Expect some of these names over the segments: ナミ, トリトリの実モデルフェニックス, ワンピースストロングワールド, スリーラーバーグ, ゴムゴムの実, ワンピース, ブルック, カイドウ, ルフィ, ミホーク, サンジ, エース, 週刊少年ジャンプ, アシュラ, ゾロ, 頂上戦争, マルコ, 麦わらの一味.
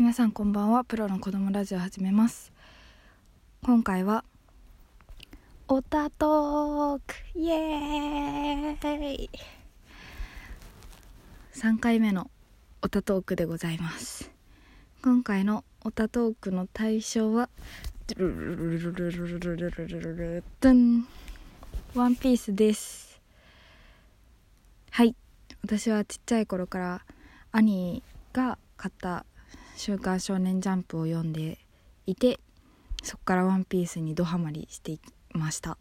皆さんこんばんは。プロの子供ラジオ始めます。今回はオタトークイエーイ3回目のオタトークでございます。今回のオタトークの対象はワンピースです。はい、私はちっちゃい頃から兄が買った週刊少年ジャンプを読んでいて、そこからワンピースにドハマりしていました。っ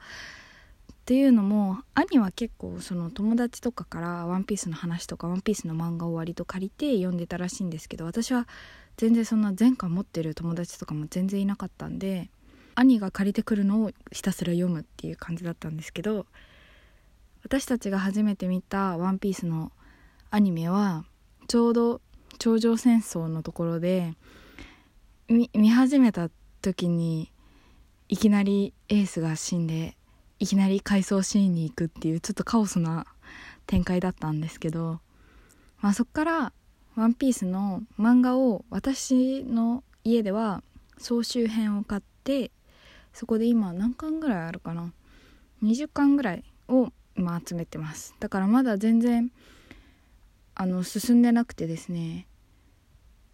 ていうのも兄は結構その友達とかからワンピースの話とかワンピースの漫画を割と借りて読んでたらしいんですけど、私は全然そんな全巻持ってる友達とかも全然いなかったんで、兄が借りてくるのをひたすら読むっていう感じだったんですけど、私たちが初めて見たワンピースのアニメはちょうど頂上戦争のところで 見始めた時にいきなりエースが死んでいきなり回想シーンに行くっていうちょっとカオスな展開だったんですけど、まあ、そっからワンピースの漫画を私の家では総集編を買って、そこで今何巻ぐらいあるかな、20巻ぐらいを今集めてます。だからまだ全然進んでなくてですね、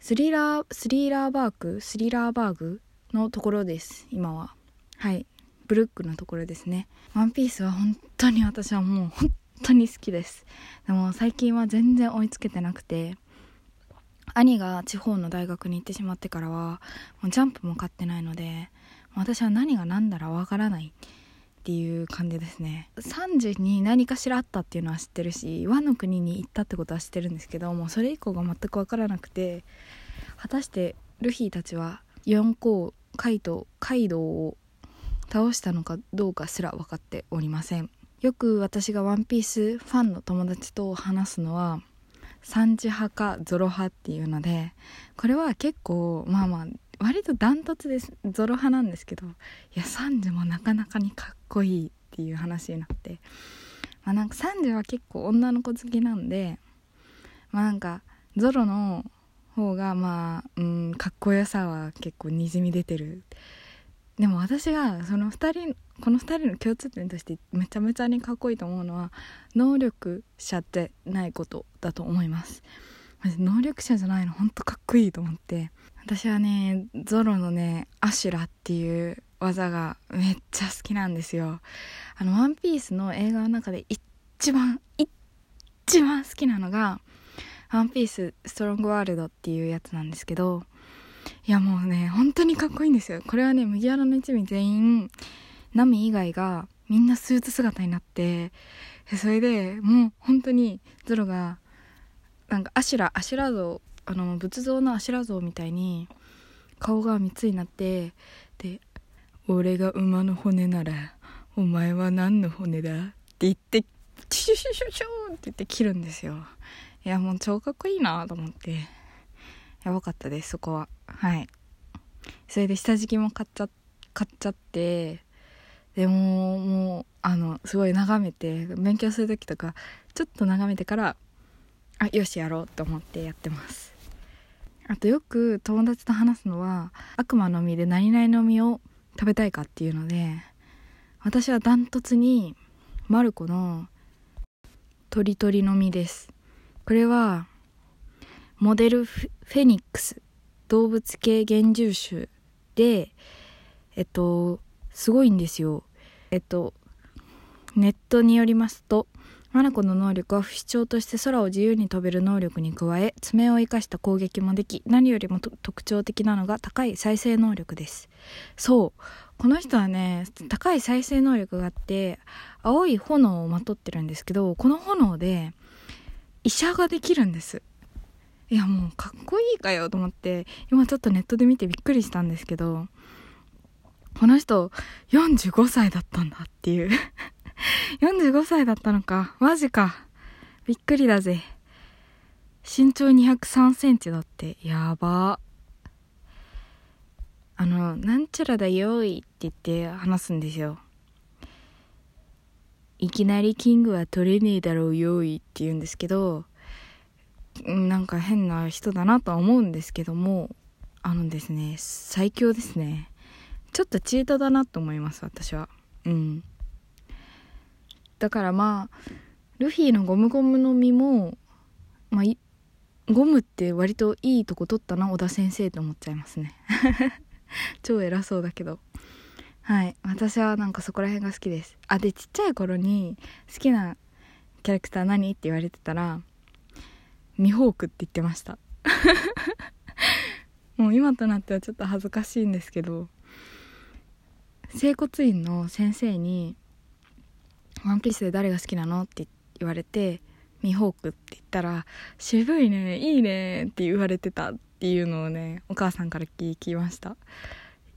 スリーラーバーグのところです今は。はい、ブルックのところですね。ワンピースは本当に私はもう本当に好きです。でも最近は全然追いつけてなくて、兄が地方の大学に行ってしまってからはもうジャンプも買ってないので、私は何が何だらわからないっていう感じですね。3時に何かしらあったっていうのは知ってるし、ワの国に行ったってことは知ってるんですけど、もうそれ以降が全く分からなくて、果たしてルフィたちは4皇カイドウを倒したのかどうかすら分かっておりません。よく私がワンピースファンの友達と話すのはサンジ派かゾロ派っていうので、これは結構まあ割とダントツですゾロ派なんですけど、いやサンジもなかなかにかっこいいっていう話になって、まあ、なんかサンジは結構女の子好きなんで、まあなんかゾロの方がかっこよさは結構にじみ出てる。でも私がこの2人の共通点としてめちゃめちゃにかっこいいと思うのは能力者でないことだと思います。能力者じゃないのほんとかっこいいと思って、私はねゾロのねアシュラっていう技がめっちゃ好きなんですよ。ワンピースの映画の中で一番好きなのがワンピースストロングワールドっていうやつなんですけど、いやもうね本当にかっこいいんですよ。これはね麦わらの一味全員ナミ以外がみんなスーツ姿になって、それでもう本当にゾロがなんかアシュラ像仏像のアシュラ像みたいに顔が3つになって、で俺が馬の骨ならお前は何の骨だって言ってシュシュシュシュって言って切るんですよ。いやもう超かっこいいなと思ってやばかったですそこは。はい、それで下敷きも買っちゃってでもうすごい眺めて、勉強する時とかちょっと眺めてからよしやろうと思ってやってます。あとよく友達と話すのは悪魔の実で何々の実を食べたいかっていうので、私はダントツにマルコのトリトリの実です。これはモデルフェニックス動物系原獣種で、すごいんですよ。ネットによりますとマルコの能力は不死鳥として空を自由に飛べる能力に加え、爪を生かした攻撃もでき、何よりも特徴的なのが高い再生能力です。そう、この人はね高い再生能力があって青い炎をまとってるんですけど、この炎で医者ができるんです。いやもうかっこいいかよと思って、今ちょっとネットで見てびっくりしたんですけど、この人45歳だったんだっていう45歳だったのか、マジか、びっくりだぜ。身長203センチだって、やば。なんちゃらだよいって言って話すんですよ。いきなりキングは取れねえだろうよいって言うんですけど、なんか変な人だなとは思うんですけども、ですね、最強ですね。ちょっとチートだなと思います、私は。うん。だからまあルフィのゴムゴムの実も、まあ、ゴムって割といいとこ取ったな小田先生と思っちゃいますね超偉そうだけど、はい、私はなんかそこら辺が好きです。あ、でちっちゃい頃に好きなキャラクター何って言われてたらミホークって言ってましたもう今となってはちょっと恥ずかしいんですけど、整骨院の先生にワンピースで誰が好きなのって言われてミホークって言ったら渋いね、いいねって言われてたっていうのをね、お母さんから聞きました。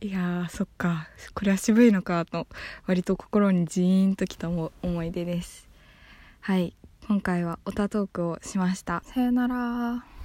いやー、そっか、これは渋いのかと割と心にジーンときた思い出です。はい、今回はオタトークをしました。さよなら。